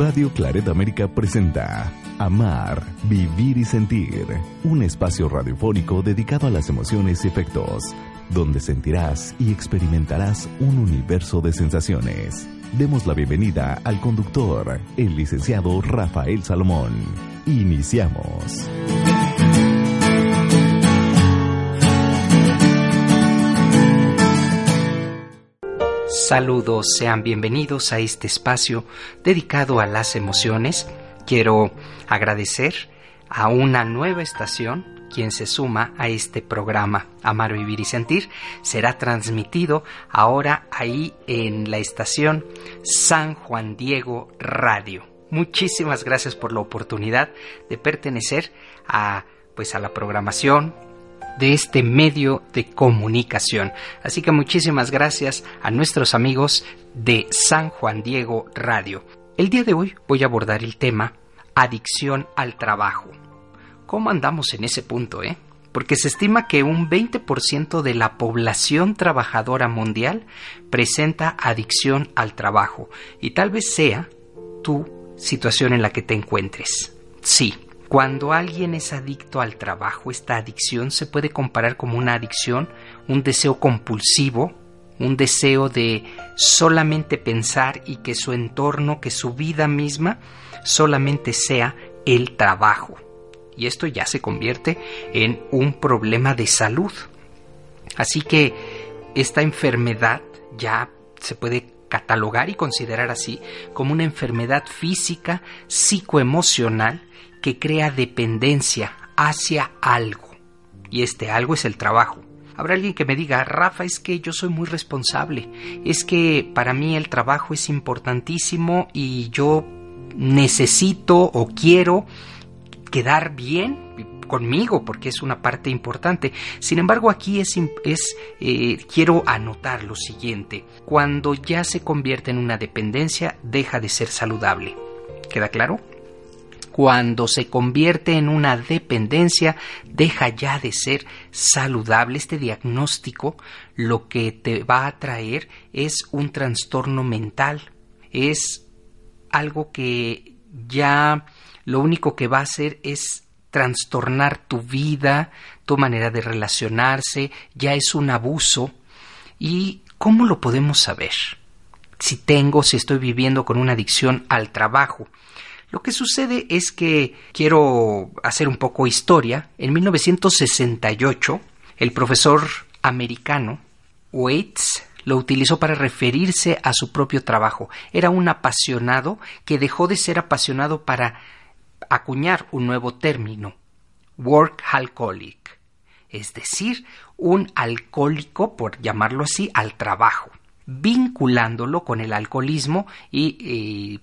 Radio Claret América presenta Amar, Vivir y Sentir, un espacio radiofónico dedicado a las emociones y efectos, donde sentirás y experimentarás un universo de sensaciones. Demos la bienvenida al conductor, el licenciado Rafael Salomón. Iniciamos. Saludos, sean bienvenidos a este espacio dedicado a las emociones. Quiero agradecer a una nueva estación quien se suma a este programa Amar, Vivir y Sentir. Será transmitido ahora ahí en la estación San Juan Diego Radio. Muchísimas gracias por la oportunidad de pertenecer a la programación de este medio de comunicación. Así que muchísimas gracias a nuestros amigos de San Juan Diego Radio. El día de hoy voy a abordar el tema adicción al trabajo. ¿Cómo andamos en ese punto, Porque se estima que un 20% de la población trabajadora mundial presenta adicción al trabajo. Y tal vez sea tu situación en la que te encuentres. Sí. Cuando alguien es adicto al trabajo, esta adicción se puede comparar como una adicción, un deseo compulsivo, un deseo de solamente pensar y que su entorno, que su vida misma, solamente sea el trabajo. Y esto ya se convierte en un problema de salud. Así que esta enfermedad ya se puede catalogar y considerar así como una enfermedad física, psicoemocional, que crea dependencia hacia algo, y este algo es el trabajo. Habrá alguien que me diga, Rafa, es que yo soy muy responsable, es que para mí el trabajo es importantísimo y yo necesito o quiero quedar bien conmigo porque es una parte importante. Sin embargo, aquí quiero anotar lo siguiente: cuando ya se convierte en una dependencia, deja de ser saludable. ¿Queda claro? Cuando se convierte en una dependencia, deja ya de ser saludable. Este diagnóstico lo que te va a traer es un trastorno mental. Es algo que ya lo único que va a hacer es trastornar tu vida, tu manera de relacionarse. Ya es un abuso. ¿Y cómo lo podemos saber? Si estoy viviendo con una adicción al trabajo. Lo que sucede es que quiero hacer un poco historia. En 1968, el profesor americano Waits lo utilizó para referirse a su propio trabajo. Era un apasionado que dejó de ser apasionado para acuñar un nuevo término, workaholic, es decir, un alcohólico, por llamarlo así, al trabajo, vinculándolo con el alcoholismo y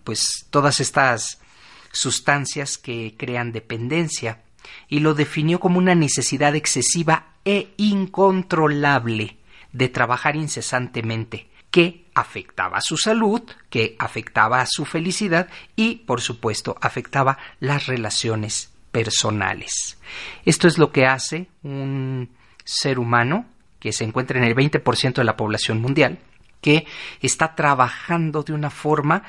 todas estas sustancias que crean dependencia, y lo definió como una necesidad excesiva e incontrolable de trabajar incesantemente, que afectaba su salud, que afectaba su felicidad y, por supuesto, afectaba las relaciones personales. Esto es lo que hace un ser humano que se encuentra en el 20% de la población mundial, que está trabajando de una forma.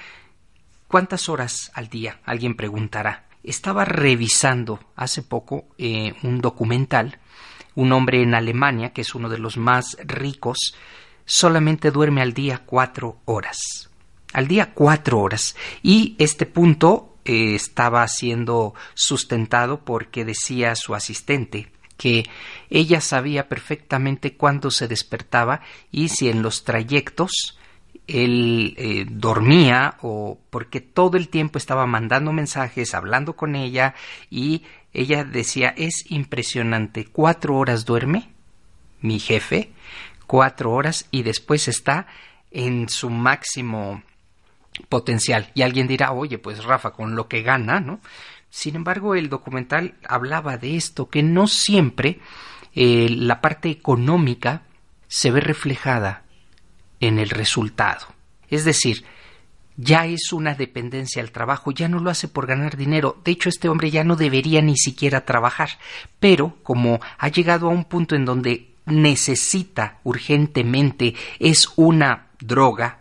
¿Cuántas horas al día? Alguien preguntará. Estaba revisando hace poco un documental. Un hombre en Alemania, que es uno de los más ricos, solamente duerme al día 4 horas. Al día 4 horas. Y este punto estaba siendo sustentado porque decía su asistente que ella sabía perfectamente cuándo se despertaba y si en los trayectos él dormía, o porque todo el tiempo estaba mandando mensajes, hablando con ella, y ella decía, es impresionante, 4 horas duerme mi jefe, 4 horas, y después está en su máximo potencial. Y alguien dirá, oye, pues Rafa, con lo que gana, ¿no? Sin embargo, el documental hablaba de esto, que no siempre la parte económica se ve reflejada en el resultado. Es decir, ya es una dependencia al trabajo, ya no lo hace por ganar dinero. De hecho, este hombre ya no debería ni siquiera trabajar, pero como ha llegado a un punto en donde necesita urgentemente, es una droga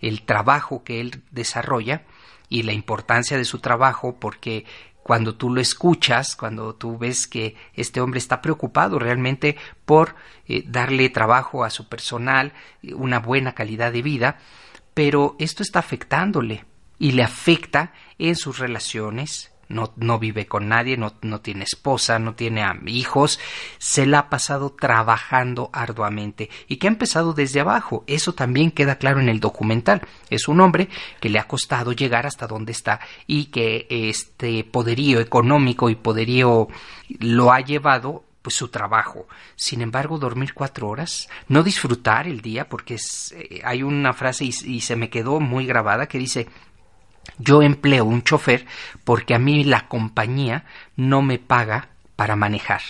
el trabajo que él desarrolla, y la importancia de su trabajo, porque cuando tú lo escuchas, cuando tú ves que este hombre está preocupado realmente por darle trabajo a su personal, una buena calidad de vida, pero esto está afectándole y le afecta en sus relaciones. No vive con nadie, no tiene esposa, no tiene hijos, se la ha pasado trabajando arduamente y que ha empezado desde abajo. Eso también queda claro en el documental. Es un hombre que le ha costado llegar hasta donde está y que este poderío económico y poderío lo ha llevado pues su trabajo. Sin embargo, dormir 4 horas, no disfrutar el día, porque hay una frase y se me quedó muy grabada que dice: yo empleo un chofer porque a mí la compañía no me paga para manejar,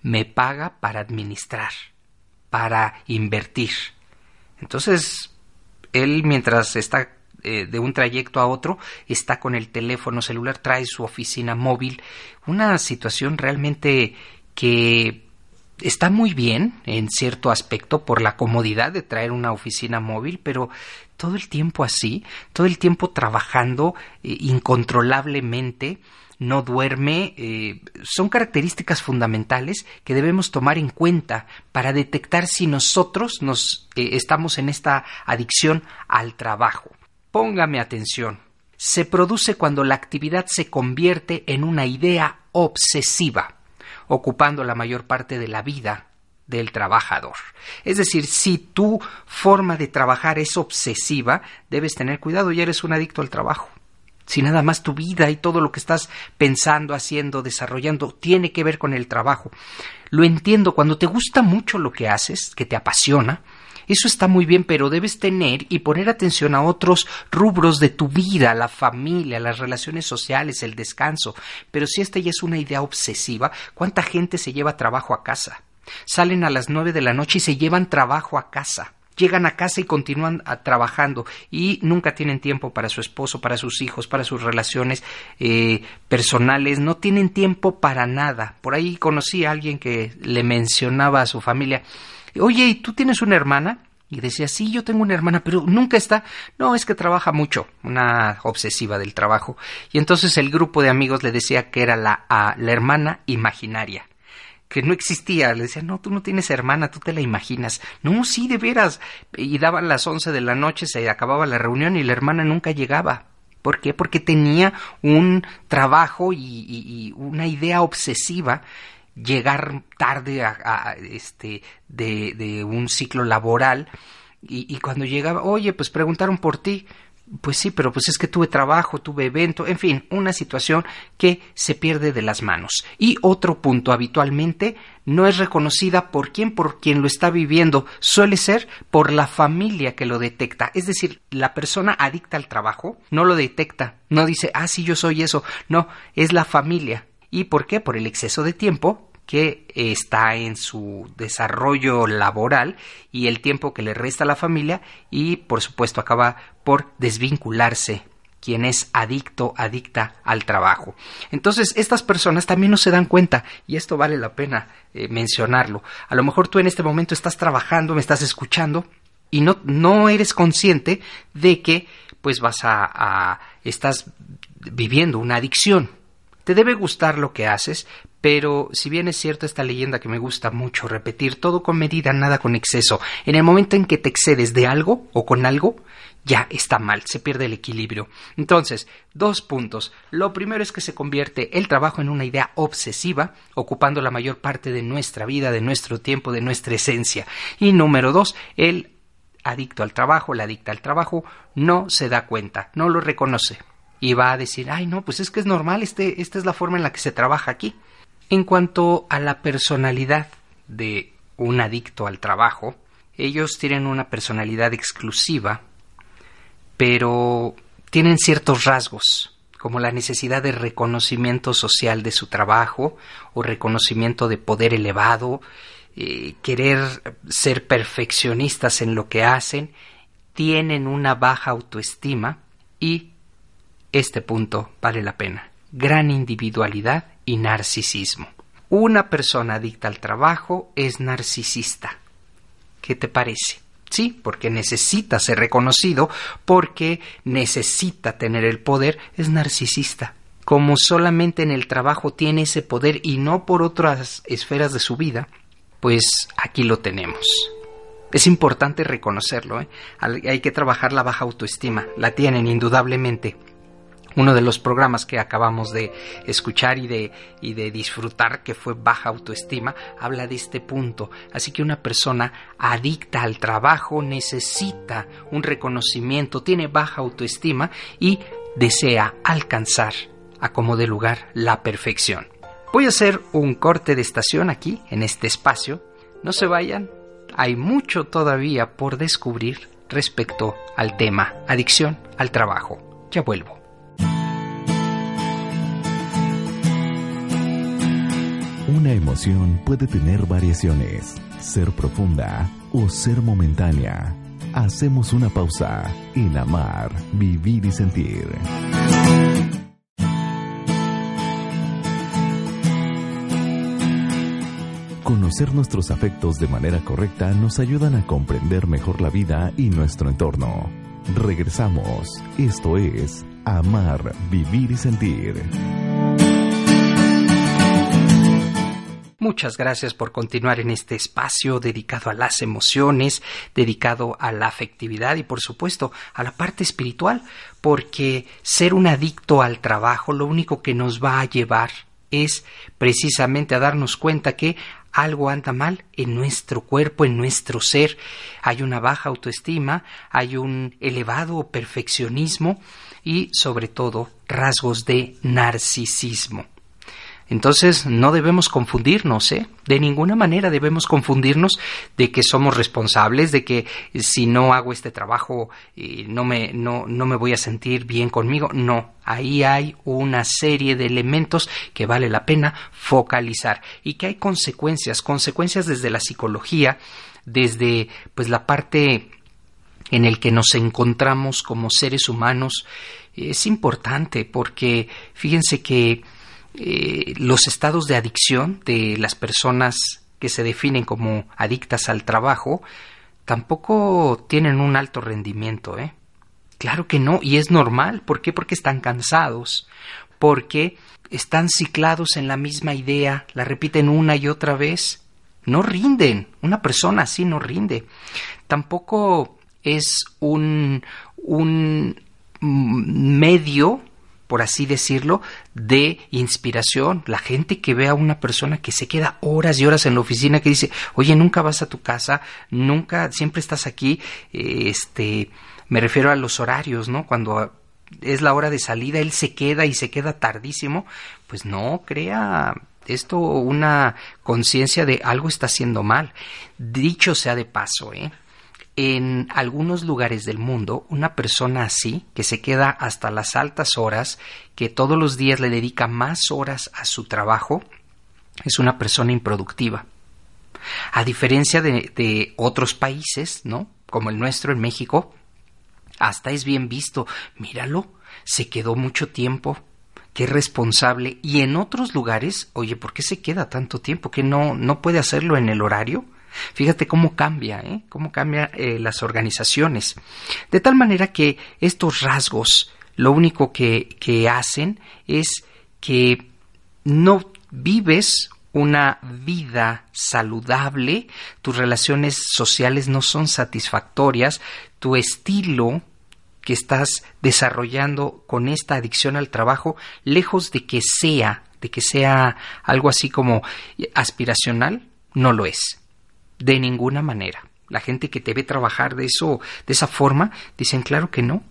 me paga para administrar, para invertir. Entonces, él mientras está de un trayecto a otro, está con el teléfono celular, trae su oficina móvil. Una situación realmente que está muy bien en cierto aspecto por la comodidad de traer una oficina móvil, pero todo el tiempo así, todo el tiempo trabajando incontrolablemente, no duerme, son características fundamentales que debemos tomar en cuenta para detectar si nosotros estamos en esta adicción al trabajo. Póngame atención. Se produce cuando la actividad se convierte en una idea obsesiva, ocupando la mayor parte de la vida del trabajador. Es decir, si tu forma de trabajar es obsesiva, debes tener cuidado, ya eres un adicto al trabajo. Si nada más tu vida y todo lo que estás pensando, haciendo, desarrollando, tiene que ver con el trabajo. Lo entiendo, cuando te gusta mucho lo que haces, que te apasiona, eso está muy bien, pero debes tener y poner atención a otros rubros de tu vida, la familia, las relaciones sociales, el descanso. Pero si esta ya es una idea obsesiva, ¿cuánta gente se lleva trabajo a casa? Salen a las 9 de la noche y se llevan trabajo a casa. Llegan a casa y continúan trabajando y nunca tienen tiempo para su esposo, para sus hijos, para sus relaciones personales. No tienen tiempo para nada. Por ahí conocí a alguien que le mencionaba a su familia: oye, ¿y tú tienes una hermana? Y decía: sí, yo tengo una hermana, pero nunca está. No, es que trabaja mucho, una obsesiva del trabajo. Y entonces el grupo de amigos le decía que era la hermana imaginaria, que no existía. Le decía: no, tú no tienes hermana, tú te la imaginas. No, sí, de veras. Y daban las 11 de la noche, se acababa la reunión y la hermana nunca llegaba. ¿Por qué? Porque tenía un trabajo y una idea obsesiva. Llegar tarde de un ciclo laboral y cuando llegaba, oye, pues preguntaron por ti. Pues sí, pero pues es que tuve trabajo, tuve evento, en fin, una situación que se pierde de las manos. Y otro punto: habitualmente no es reconocida por quien lo está viviendo, suele ser por la familia que lo detecta. Es decir, la persona adicta al trabajo no lo detecta, no dice: ah, sí, yo soy eso. No, es la familia. ¿Y por qué? Por el exceso de tiempo que está en su desarrollo laboral y el tiempo que le resta a la familia, y por supuesto acaba por desvincularse quien es adicto, adicta al trabajo. Entonces estas personas también no se dan cuenta, y esto vale la pena mencionarlo. A lo mejor tú en este momento estás trabajando, me estás escuchando y no eres consciente de que pues estás viviendo una adicción. Te debe gustar lo que haces, pero si bien es cierto esta leyenda que me gusta mucho repetir: todo con medida, nada con exceso. En el momento en que te excedes de algo o con algo, ya está mal, se pierde el equilibrio. Entonces, 2 puntos. Lo primero es que se convierte el trabajo en una idea obsesiva, ocupando la mayor parte de nuestra vida, de nuestro tiempo, de nuestra esencia. Y número 2, el adicto al trabajo, la adicta al trabajo, no se da cuenta, no lo reconoce. Y va a decir: ay, no, pues es que es normal, esta es la forma en la que se trabaja aquí. En cuanto a la personalidad de un adicto al trabajo, ellos tienen una personalidad exclusiva, pero tienen ciertos rasgos, como la necesidad de reconocimiento social de su trabajo o reconocimiento de poder elevado, querer ser perfeccionistas en lo que hacen, tienen una baja autoestima y... este punto vale la pena: gran individualidad y narcisismo. Una persona adicta al trabajo es narcisista. ¿Qué te parece? Sí, porque necesita ser reconocido, porque necesita tener el poder, es narcisista. Como solamente en el trabajo tiene ese poder y no por otras esferas de su vida, pues aquí lo tenemos. Es importante reconocerlo, ¿eh? Hay que trabajar la baja autoestima, la tienen indudablemente. Uno de los programas que acabamos de escuchar y de disfrutar, que fue Baja Autoestima, habla de este punto. Así que una persona adicta al trabajo necesita un reconocimiento, tiene baja autoestima y desea alcanzar, a como de lugar, la perfección. Voy a hacer un corte de estación aquí, en este espacio. No se vayan, hay mucho todavía por descubrir respecto al tema adicción al trabajo. Ya vuelvo. Una emoción puede tener variaciones, ser profunda o ser momentánea. Hacemos una pausa en Amar, Vivir y Sentir. Conocer nuestros afectos de manera correcta nos ayudan a comprender mejor la vida y nuestro entorno. Regresamos. Esto es Amar, Vivir y Sentir. Muchas gracias por continuar en este espacio dedicado a las emociones, dedicado a la afectividad y, por supuesto, a la parte espiritual, porque ser un adicto al trabajo lo único que nos va a llevar es precisamente a darnos cuenta que algo anda mal en nuestro cuerpo, en nuestro ser. Hay una baja autoestima, hay un elevado perfeccionismo y, sobre todo, rasgos de narcisismo. Entonces no debemos confundirnos, de ninguna manera debemos confundirnos de que somos responsables, de que si no hago este trabajo no me voy a sentir bien conmigo. No, ahí hay una serie de elementos que vale la pena focalizar y que hay consecuencias desde la psicología, desde pues la parte en el que nos encontramos como seres humanos. Es importante porque fíjense que los estados de adicción de las personas que se definen como adictas al trabajo tampoco tienen un alto rendimiento, Claro que no, y es normal. ¿Por qué? Porque están cansados, porque están ciclados en la misma idea, la repiten una y otra vez. No rinden, una persona así no rinde. Tampoco es un medio, por así decirlo, de inspiración. La gente que ve a una persona que se queda horas y horas en la oficina, que dice, oye, nunca vas a tu casa, nunca, siempre estás aquí, me refiero a los horarios, ¿no? Cuando es la hora de salida, él se queda y se queda tardísimo. Pues no, crea esto una conciencia de algo está haciendo mal. Dicho sea de paso, en algunos lugares del mundo, una persona así, que se queda hasta las altas horas, que todos los días le dedica más horas a su trabajo, es una persona improductiva. A diferencia de otros países, ¿no? Como el nuestro, en México, hasta es bien visto. Míralo, se quedó mucho tiempo, qué responsable. Y en otros lugares, oye, ¿por qué se queda tanto tiempo? ¿Que no puede hacerlo en el horario? Fíjate cómo cambia, cómo cambian las organizaciones. De tal manera que estos rasgos lo único que hacen es que no vives una vida saludable, tus relaciones sociales no son satisfactorias, tu estilo que estás desarrollando con esta adicción al trabajo, lejos de que sea algo así como aspiracional, no lo es. De ninguna manera. La gente que te ve trabajar de esa forma, dicen claro que no.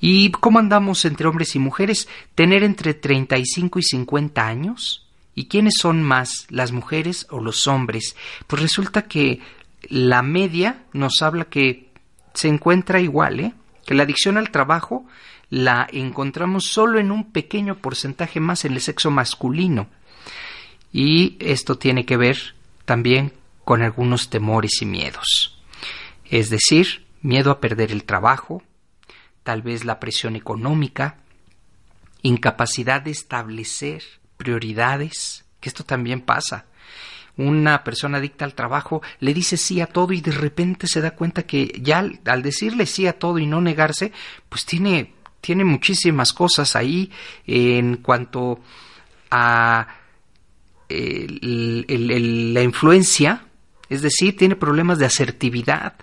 ¿Y cómo andamos entre hombres y mujeres? Tener entre 35 y 50 años. ¿Y quiénes son más, las mujeres o los hombres? Pues resulta que la media nos habla que se encuentra igual, que la adicción al trabajo la encontramos solo en un pequeño porcentaje más en el sexo masculino. Y esto tiene que ver también con algunos temores y miedos, es decir, miedo a perder el trabajo, tal vez la presión económica, incapacidad de establecer prioridades, que esto también pasa. una persona adicta al trabajo le dice sí a todo y de repente se da cuenta que ya al decirle sí a todo y no negarse, pues tiene muchísimas cosas ahí en cuanto a la influencia, es decir, tiene problemas de asertividad,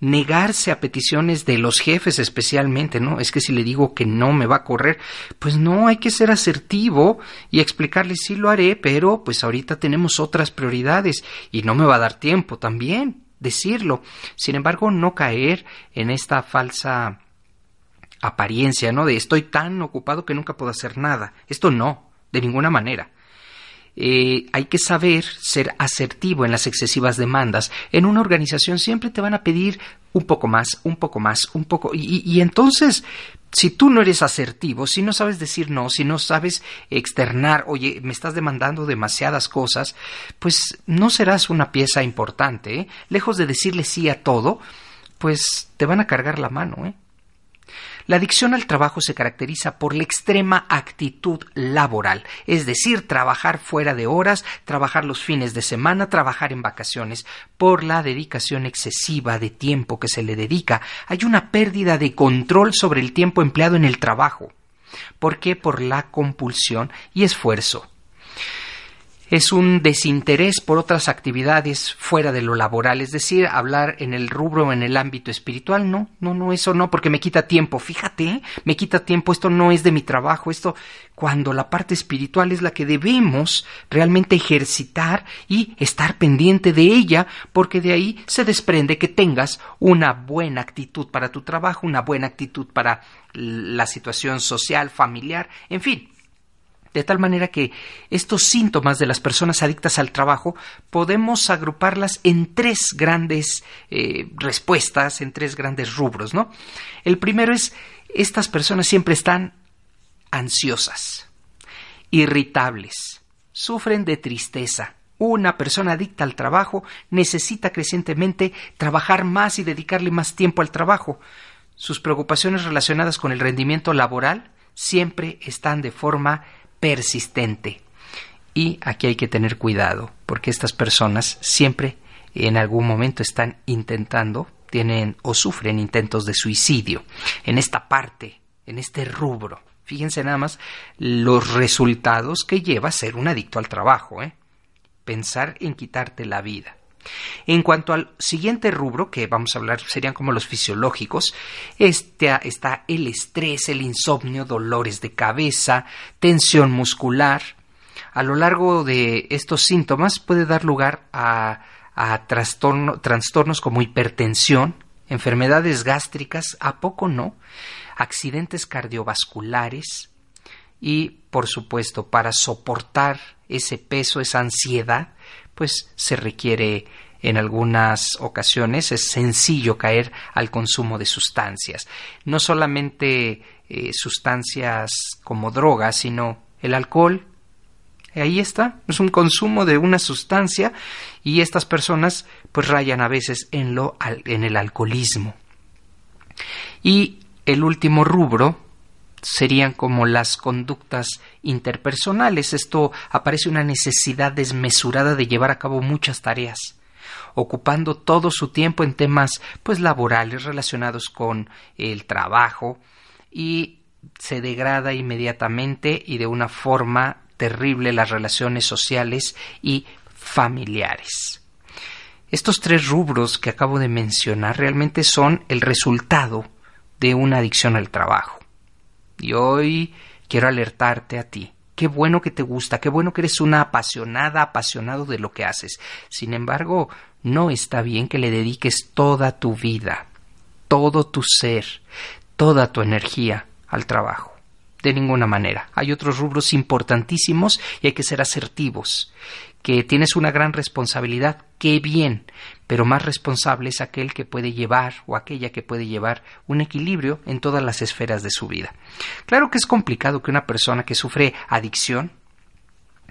negarse a peticiones de los jefes especialmente, ¿no? Es que si le digo que no me va a correr, pues no, hay que ser asertivo y explicarle sí lo haré, pero pues ahorita tenemos otras prioridades y no me va a dar tiempo también decirlo. Sin embargo, no caer en esta falsa apariencia, ¿no? De estoy tan ocupado que nunca puedo hacer nada. Esto no, de ninguna manera. Hay que saber ser asertivo en las excesivas demandas. En una organización siempre te van a pedir un poco más, un poco más, un poco. Y entonces, si tú no eres asertivo, si no sabes decir no, si no sabes externar, oye, me estás demandando demasiadas cosas, pues no serás una pieza importante, ¿eh? Lejos de decirle sí a todo, pues te van a cargar la mano, ¿eh? La adicción al trabajo se caracteriza por la extrema actitud laboral, es decir, trabajar fuera de horas, trabajar los fines de semana, trabajar en vacaciones, por la dedicación excesiva de tiempo que se le dedica. Hay una pérdida de control sobre el tiempo empleado en el trabajo. ¿Por qué? Por la compulsión y esfuerzo. Es un desinterés por otras actividades fuera de lo laboral, es decir, hablar en el rubro o en el ámbito espiritual, no, eso no, porque me quita tiempo, fíjate, ¿eh? Me quita tiempo, esto no es de mi trabajo, esto, cuando la parte espiritual es la que debemos realmente ejercitar y estar pendiente de ella, porque de ahí se desprende que tengas una buena actitud para tu trabajo, una buena actitud para la situación social, familiar, en fin. De tal manera que estos síntomas de las personas adictas al trabajo podemos agruparlas en tres grandes respuestas, en tres grandes rubros, ¿no? El primero es, estas personas siempre están ansiosas, irritables, sufren de tristeza. Una persona adicta al trabajo necesita crecientemente trabajar más y dedicarle más tiempo al trabajo. Sus preocupaciones relacionadas con el rendimiento laboral siempre están de forma persistente. Y aquí hay que tener cuidado, porque estas personas siempre en algún momento están intentando, tienen o sufren intentos de suicidio. En esta parte, en este rubro, fíjense nada más los resultados que lleva ser un adicto al trabajo, ¿eh? Pensar en quitarte la vida. En cuanto al siguiente rubro, que vamos a hablar, serían como los fisiológicos, está el estrés, el insomnio, dolores de cabeza, tensión muscular. A lo largo de estos síntomas puede dar lugar a trastornos como hipertensión, enfermedades gástricas, ¿a poco no?, accidentes cardiovasculares y, por supuesto, para soportar ese peso, esa ansiedad, pues se requiere en algunas ocasiones, es sencillo caer al consumo de sustancias. No solamente sustancias como drogas, sino el alcohol. Ahí está, es un consumo de una sustancia y estas personas pues rayan a veces en el alcoholismo. Y el último rubro serían como las conductas interpersonales. Esto aparece una necesidad desmesurada de llevar a cabo muchas tareas, ocupando todo su tiempo en temas pues laborales relacionados con el trabajo, y se degrada inmediatamente y de una forma terrible las relaciones sociales y familiares. Estos tres rubros que acabo de mencionar realmente son el resultado de una adicción al trabajo. Y hoy quiero alertarte a ti. Qué bueno que te gusta, qué bueno que eres una apasionada, apasionado de lo que haces. Sin embargo, no está bien que le dediques toda tu vida, todo tu ser, toda tu energía al trabajo. De ninguna manera. Hay otros rubros importantísimos y hay que ser asertivos. Que tienes una gran responsabilidad, qué bien, pero más responsable es aquel que puede llevar o aquella que puede llevar un equilibrio en todas las esferas de su vida. Claro que es complicado que una persona que sufre adicción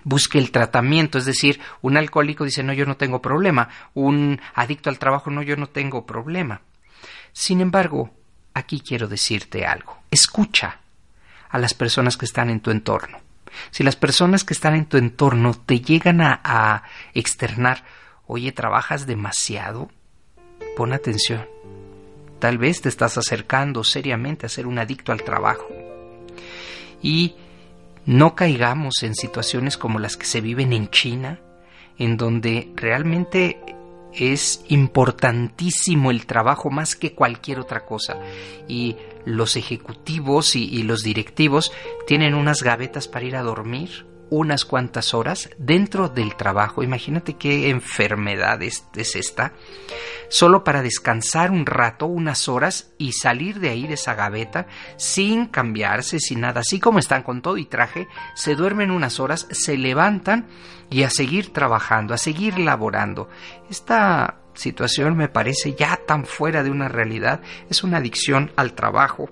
busque el tratamiento, es decir, un alcohólico dice, no, yo no tengo problema, un adicto al trabajo, no, yo no tengo problema. Sin embargo, aquí quiero decirte algo, escucha a las personas que están en tu entorno. Si las personas que están en tu entorno te llegan a externar, oye, trabajas demasiado, pon atención. Tal vez te estás acercando seriamente a ser un adicto al trabajo. Y no caigamos en situaciones como las que se viven en China, en donde realmente es importantísimo el trabajo más que cualquier otra cosa. Y los ejecutivos y los directivos tienen unas gavetas para ir a dormir unas cuantas horas dentro del trabajo. Imagínate qué enfermedad es esta. Solo para descansar un rato, unas horas, y salir de ahí de esa gaveta sin cambiarse, sin nada. Así como están con todo y traje, se duermen unas horas, se levantan y a seguir trabajando, a seguir laborando. Esta situación me parece ya tan fuera de una realidad. Es una adicción al trabajo,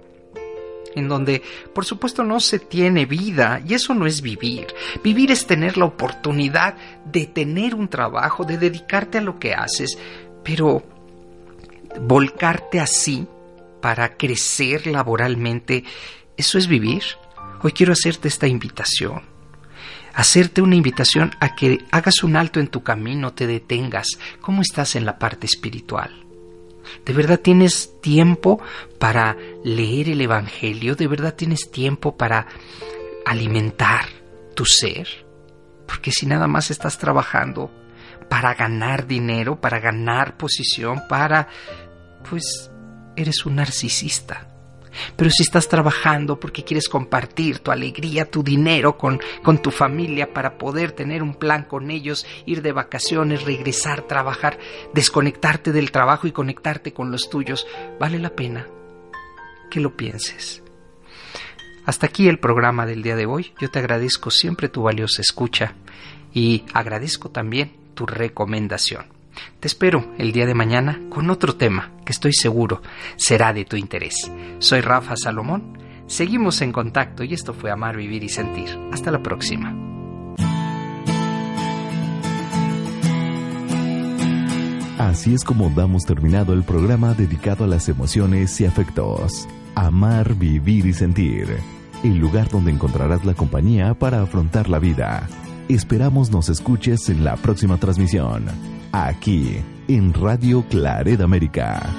en donde por supuesto no se tiene vida, y eso no es vivir. Vivir es tener la oportunidad de tener un trabajo, de dedicarte a lo que haces, pero volcarte así para crecer laboralmente, ¿eso es vivir? Hoy quiero hacerte esta invitación. Hacerte una invitación a que hagas un alto en tu camino, te detengas. ¿Cómo estás en la parte espiritual? ¿De verdad tienes tiempo para leer el Evangelio? ¿De verdad tienes tiempo para alimentar tu ser? Porque si nada más estás trabajando para ganar dinero, para ganar posición, pues eres un narcisista. Pero si estás trabajando porque quieres compartir tu alegría, tu dinero con tu familia para poder tener un plan con ellos, ir de vacaciones, regresar, trabajar, desconectarte del trabajo y conectarte con los tuyos, vale la pena que lo pienses. Hasta aquí el programa del día de hoy. Yo te agradezco siempre tu valiosa escucha y agradezco también tu recomendación. Te espero el día de mañana con otro tema que estoy seguro será de tu interés. Soy Rafa Salomón, seguimos en contacto y esto fue Amar, Vivir y Sentir. Hasta la próxima. Así es como damos terminado el programa dedicado a las emociones y afectos. Amar, Vivir y Sentir, el lugar donde encontrarás la compañía para afrontar la vida. Esperamos nos escuches en la próxima transmisión, aquí en Radio Claret América.